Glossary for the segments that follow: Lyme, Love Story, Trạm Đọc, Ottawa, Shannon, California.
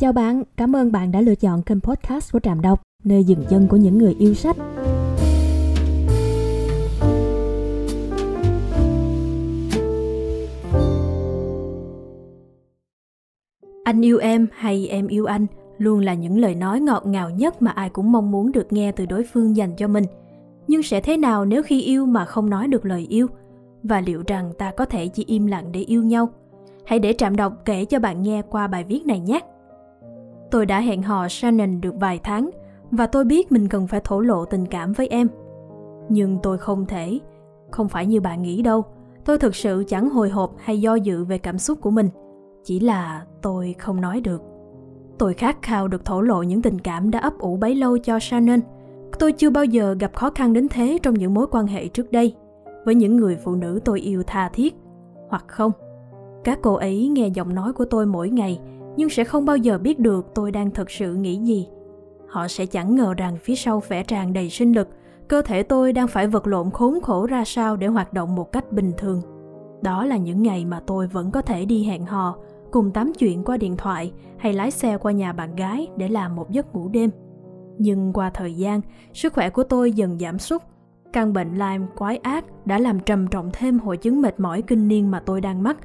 Chào bạn, cảm ơn bạn đã lựa chọn kênh podcast của Trạm Đọc, nơi dừng chân của những người yêu sách. Anh yêu em hay em yêu anh luôn là những lời nói ngọt ngào nhất mà ai cũng mong muốn được nghe từ đối phương dành cho mình. Nhưng sẽ thế nào nếu khi yêu mà không nói được lời yêu? Và liệu rằng ta có thể chỉ im lặng để yêu nhau? Hãy để Trạm Đọc kể cho bạn nghe qua bài viết này nhé. Tôi đã hẹn hò Shannon được vài tháng và tôi biết mình cần phải thổ lộ tình cảm với em. Nhưng tôi không thể. Không phải như bạn nghĩ đâu. Tôi thực sự chẳng hồi hộp hay do dự về cảm xúc của mình. Chỉ là tôi không nói được. Tôi khát khao được thổ lộ những tình cảm đã ấp ủ bấy lâu cho Shannon. Tôi chưa bao giờ gặp khó khăn đến thế trong những mối quan hệ trước đây, với những người phụ nữ tôi yêu tha thiết, hoặc không. Các cô ấy nghe giọng nói của tôi mỗi ngày, nhưng sẽ không bao giờ biết được tôi đang thật sự nghĩ gì. Họ sẽ chẳng ngờ rằng phía sau vẻ tràn đầy sinh lực, cơ thể tôi đang phải vật lộn khốn khổ ra sao để hoạt động một cách bình thường. Đó là những ngày mà tôi vẫn có thể đi hẹn hò, cùng tám chuyện qua điện thoại hay lái xe qua nhà bạn gái để làm một giấc ngủ đêm. Nhưng qua thời gian, sức khỏe của tôi dần giảm sút. Căn bệnh Lyme quái ác đã làm trầm trọng thêm hội chứng mệt mỏi kinh niên mà tôi đang mắc.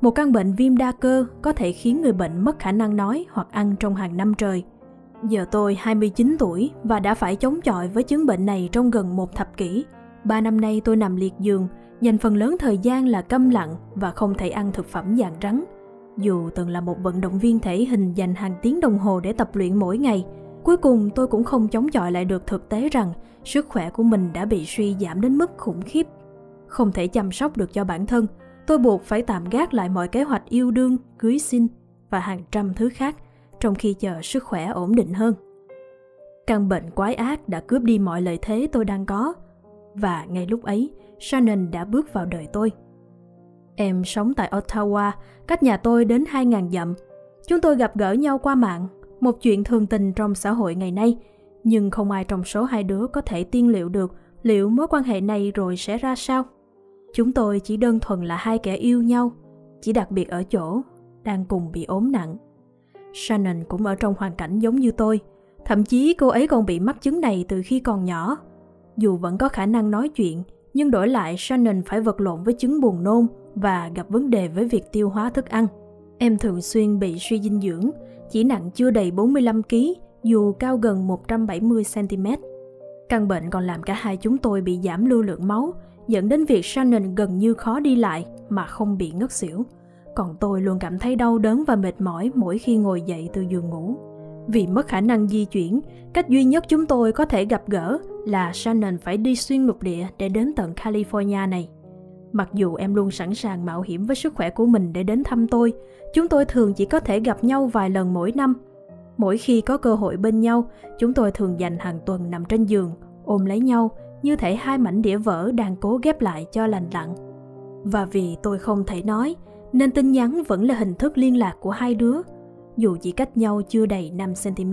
Một căn bệnh viêm đa cơ có thể khiến người bệnh mất khả năng nói hoặc ăn trong hàng năm trời. Giờ tôi 29 tuổi và đã phải chống chọi với chứng bệnh này trong gần một thập kỷ. 3 năm nay tôi nằm liệt giường, dành phần lớn thời gian là câm lặng và không thể ăn thực phẩm dạng rắn. Dù từng là một vận động viên thể hình dành hàng tiếng đồng hồ để tập luyện mỗi ngày, cuối cùng tôi cũng không chống chọi lại được thực tế rằng sức khỏe của mình đã bị suy giảm đến mức khủng khiếp. Không thể chăm sóc được cho bản thân, tôi buộc phải tạm gác lại mọi kế hoạch yêu đương, cưới xin và hàng trăm thứ khác, trong khi chờ sức khỏe ổn định hơn. Căn bệnh quái ác đã cướp đi mọi lợi thế tôi đang có. Và ngay lúc ấy, Shannon đã bước vào đời tôi. Em sống tại Ottawa, cách nhà tôi đến 2.000 dặm. Chúng tôi gặp gỡ nhau qua mạng, một chuyện thường tình trong xã hội ngày nay. Nhưng không ai trong số hai đứa có thể tiên liệu được liệu mối quan hệ này rồi sẽ ra sao. Chúng tôi chỉ đơn thuần là hai kẻ yêu nhau, chỉ đặc biệt ở chỗ đang cùng bị ốm nặng. Shannon cũng ở trong hoàn cảnh giống như tôi, thậm chí cô ấy còn bị mắc chứng này từ khi còn nhỏ. Dù vẫn có khả năng nói chuyện, nhưng đổi lại Shannon phải vật lộn với chứng buồn nôn và gặp vấn đề với việc tiêu hóa thức ăn. Em thường xuyên bị suy dinh dưỡng, chỉ nặng chưa đầy 45 kg, dù cao gần 170 cm. Căn bệnh còn làm cả hai chúng tôi bị giảm lưu lượng máu, dẫn đến việc Shannon gần như khó đi lại mà không bị ngất xỉu. Còn tôi luôn cảm thấy đau đớn và mệt mỏi mỗi khi ngồi dậy từ giường ngủ. Vì mất khả năng di chuyển, cách duy nhất chúng tôi có thể gặp gỡ là Shannon phải đi xuyên lục địa để đến tận California này. Mặc dù em luôn sẵn sàng mạo hiểm với sức khỏe của mình để đến thăm tôi, chúng tôi thường chỉ có thể gặp nhau vài lần mỗi năm. Mỗi khi có cơ hội bên nhau, chúng tôi thường dành hàng tuần nằm trên giường, ôm lấy nhau, như thể hai mảnh đĩa vỡ đang cố ghép lại cho lành lặn. Và vì tôi không thể nói, nên tin nhắn vẫn là hình thức liên lạc của hai đứa, dù chỉ cách nhau chưa đầy 5 cm.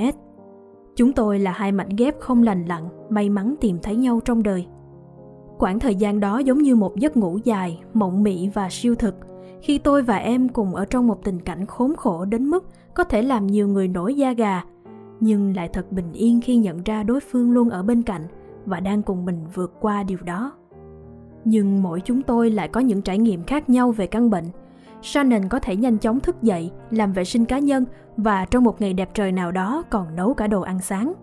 Chúng tôi là hai mảnh ghép không lành lặn, may mắn tìm thấy nhau trong đời. Quãng thời gian đó giống như một giấc ngủ dài, mộng mị và siêu thực, khi tôi và em cùng ở trong một tình cảnh khốn khổ đến mức có thể làm nhiều người nổi da gà, nhưng lại thật bình yên khi nhận ra đối phương luôn ở bên cạnh và đang cùng mình vượt qua điều đó. Nhưng mỗi chúng tôi lại có những trải nghiệm khác nhau về căn bệnh. Shannon có thể nhanh chóng thức dậy, làm vệ sinh cá nhân và trong một ngày đẹp trời nào đó còn nấu cả đồ ăn sáng.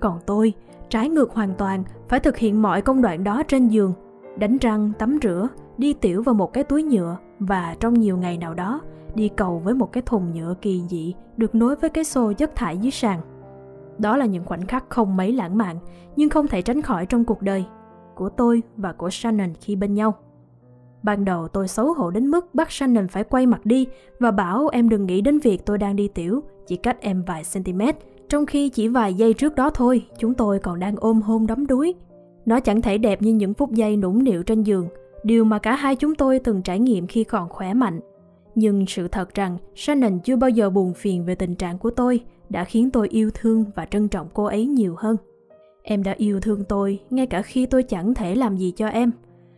Còn tôi, trái ngược hoàn toàn, phải thực hiện mọi công đoạn đó trên giường, đánh răng, tắm rửa, đi tiểu vào một cái túi nhựa và trong nhiều ngày nào đó, đi cầu với một cái thùng nhựa kỳ dị được nối với cái xô chất thải dưới sàn. Đó là những khoảnh khắc không mấy lãng mạn, nhưng không thể tránh khỏi trong cuộc đời của tôi và của Shannon khi bên nhau. Ban đầu tôi xấu hổ đến mức bắt Shannon phải quay mặt đi và bảo em đừng nghĩ đến việc tôi đang đi tiểu, chỉ cách em vài cm, trong khi chỉ vài giây trước đó thôi, chúng tôi còn đang ôm hôn đắm đuối. Nó chẳng thể đẹp như những phút giây nũng nịu trên giường, điều mà cả hai chúng tôi từng trải nghiệm khi còn khỏe mạnh. Nhưng sự thật rằng Shannon chưa bao giờ buồn phiền về tình trạng của tôi đã khiến tôi yêu thương và trân trọng cô ấy nhiều hơn. Em đã yêu thương tôi ngay cả khi tôi chẳng thể làm gì cho em.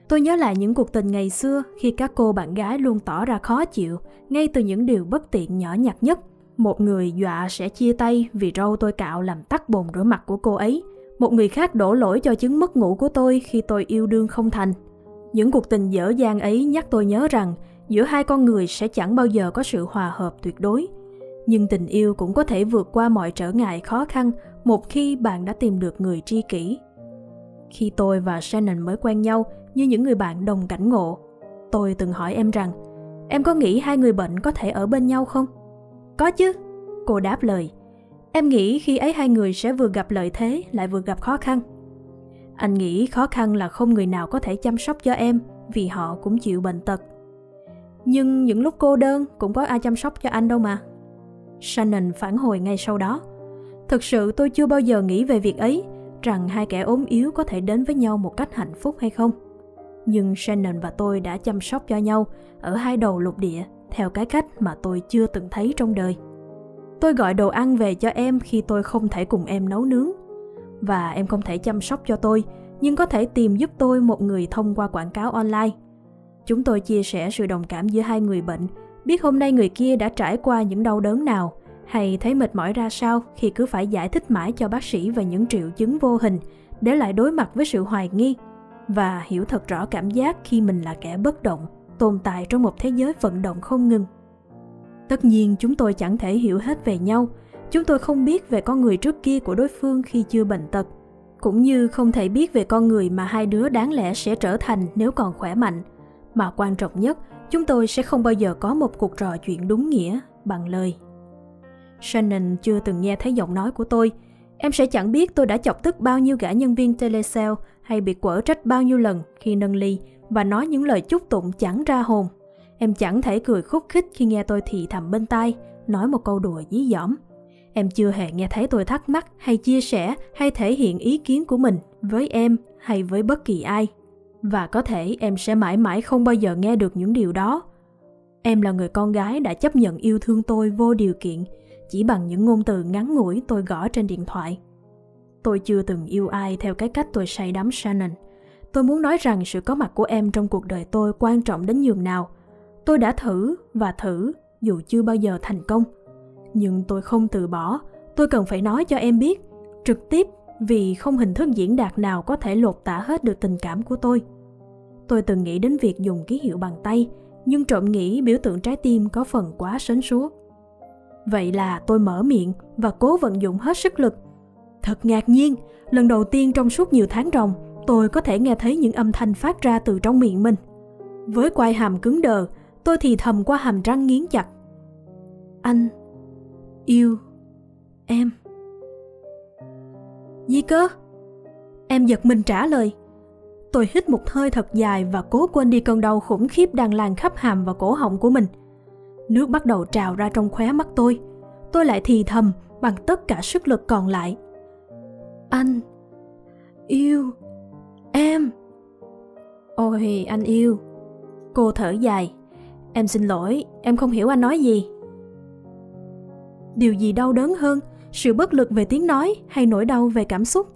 Tôi nhớ lại những cuộc tình ngày xưa khi các cô bạn gái luôn tỏ ra khó chịu ngay từ những điều bất tiện nhỏ nhặt nhất. Một người dọa sẽ chia tay vì râu tôi cạo làm tắc bồn rửa mặt của cô ấy. Một người khác đổ lỗi cho chứng mất ngủ của tôi khi tôi yêu đương không thành. Những cuộc tình dở dang ấy nhắc tôi nhớ rằng giữa hai con người sẽ chẳng bao giờ có sự hòa hợp tuyệt đối. Nhưng tình yêu cũng có thể vượt qua mọi trở ngại khó khăn một khi bạn đã tìm được người tri kỷ. Khi tôi và Shannon mới quen nhau như những người bạn đồng cảnh ngộ, tôi từng hỏi em rằng, em có nghĩ hai người bệnh có thể ở bên nhau không? Có chứ, cô đáp lời. Em nghĩ khi ấy hai người sẽ vừa gặp lợi thế lại vừa gặp khó khăn. Anh nghĩ khó khăn là không người nào có thể chăm sóc cho em vì họ cũng chịu bệnh tật. Nhưng những lúc cô đơn cũng có ai chăm sóc cho anh đâu mà. Shannon phản hồi ngay sau đó. Thực sự tôi chưa bao giờ nghĩ về việc ấy, rằng hai kẻ ốm yếu có thể đến với nhau một cách hạnh phúc hay không. Nhưng Shannon và tôi đã chăm sóc cho nhau ở hai đầu lục địa theo cái cách mà tôi chưa từng thấy trong đời. Tôi gọi đồ ăn về cho em khi tôi không thể cùng em nấu nướng. Và em không thể chăm sóc cho tôi, nhưng có thể tìm giúp tôi một người thông qua quảng cáo online. Chúng tôi chia sẻ sự đồng cảm giữa hai người bệnh, biết hôm nay người kia đã trải qua những đau đớn nào, hay thấy mệt mỏi ra sao khi cứ phải giải thích mãi cho bác sĩ về những triệu chứng vô hình, để lại đối mặt với sự hoài nghi, và hiểu thật rõ cảm giác khi mình là kẻ bất động, tồn tại trong một thế giới vận động không ngừng. Tất nhiên chúng tôi chẳng thể hiểu hết về nhau, chúng tôi không biết về con người trước kia của đối phương khi chưa bệnh tật, cũng như không thể biết về con người mà hai đứa đáng lẽ sẽ trở thành nếu còn khỏe mạnh. Mà quan trọng nhất, chúng tôi sẽ không bao giờ có một cuộc trò chuyện đúng nghĩa, bằng lời. Shannon chưa từng nghe thấy giọng nói của tôi. Em sẽ chẳng biết tôi đã chọc tức bao nhiêu gã nhân viên telesale hay bị quở trách bao nhiêu lần khi nâng ly và nói những lời chúc tụng chẳng ra hồn. Em chẳng thể cười khúc khích khi nghe tôi thì thầm bên tai, nói một câu đùa dí dỏm. Em chưa hề nghe thấy tôi thắc mắc hay chia sẻ hay thể hiện ý kiến của mình với em hay với bất kỳ ai. Và có thể em sẽ mãi mãi không bao giờ nghe được những điều đó. Em là người con gái đã chấp nhận yêu thương tôi vô điều kiện, chỉ bằng những ngôn từ ngắn ngủi tôi gõ trên điện thoại. Tôi chưa từng yêu ai theo cái cách tôi say đắm Shannon. Tôi muốn nói rằng sự có mặt của em trong cuộc đời tôi quan trọng đến nhường nào. Tôi đã thử và thử dù chưa bao giờ thành công. Nhưng tôi không từ bỏ, tôi cần phải nói cho em biết, trực tiếp, vì không hình thức diễn đạt nào có thể lột tả hết được tình cảm của tôi. Tôi từng nghĩ đến việc dùng ký hiệu bằng tay, nhưng trộm nghĩ biểu tượng trái tim có phần quá sến súa. Vậy là tôi mở miệng và cố vận dụng hết sức lực. Thật ngạc nhiên, lần đầu tiên trong suốt nhiều tháng ròng, tôi có thể nghe thấy những âm thanh phát ra từ trong miệng mình. Với quai hàm cứng đờ, tôi thì thầm qua hàm răng nghiến chặt. Anh yêu em. Gì cơ? Em giật mình trả lời. Tôi hít một hơi thật dài và cố quên đi cơn đau khủng khiếp đang lan khắp hàm và cổ họng của mình. Nước bắt đầu trào ra trong khóe mắt tôi. Tôi lại thì thầm bằng tất cả sức lực còn lại. Anh yêu em. Ôi anh yêu. Cô thở dài. Em xin lỗi, em không hiểu anh nói gì. Điều gì đau đớn hơn, sự bất lực về tiếng nói hay nỗi đau về cảm xúc?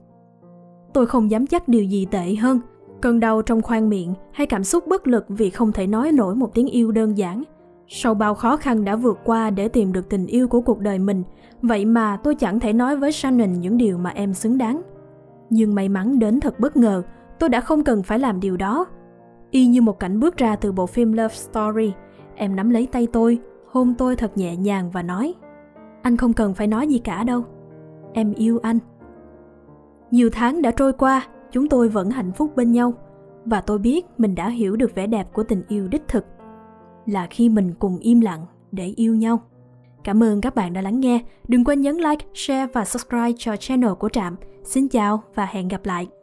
Tôi không dám chắc điều gì tệ hơn, cơn đau trong khoang miệng hay cảm xúc bất lực vì không thể nói nổi một tiếng yêu đơn giản. Sau bao khó khăn đã vượt qua để tìm được tình yêu của cuộc đời mình, vậy mà tôi chẳng thể nói với Shannon những điều mà em xứng đáng. Nhưng may mắn đến thật bất ngờ, tôi đã không cần phải làm điều đó. Y như một cảnh bước ra từ bộ phim Love Story, em nắm lấy tay tôi, hôn tôi thật nhẹ nhàng và nói, anh không cần phải nói gì cả đâu, em yêu anh. Nhiều tháng đã trôi qua, chúng tôi vẫn hạnh phúc bên nhau. Và tôi biết mình đã hiểu được vẻ đẹp của tình yêu đích thực, là khi mình cùng im lặng để yêu nhau. Cảm ơn các bạn đã lắng nghe. Đừng quên nhấn like, share và subscribe cho channel của Trạm. Xin chào và hẹn gặp lại.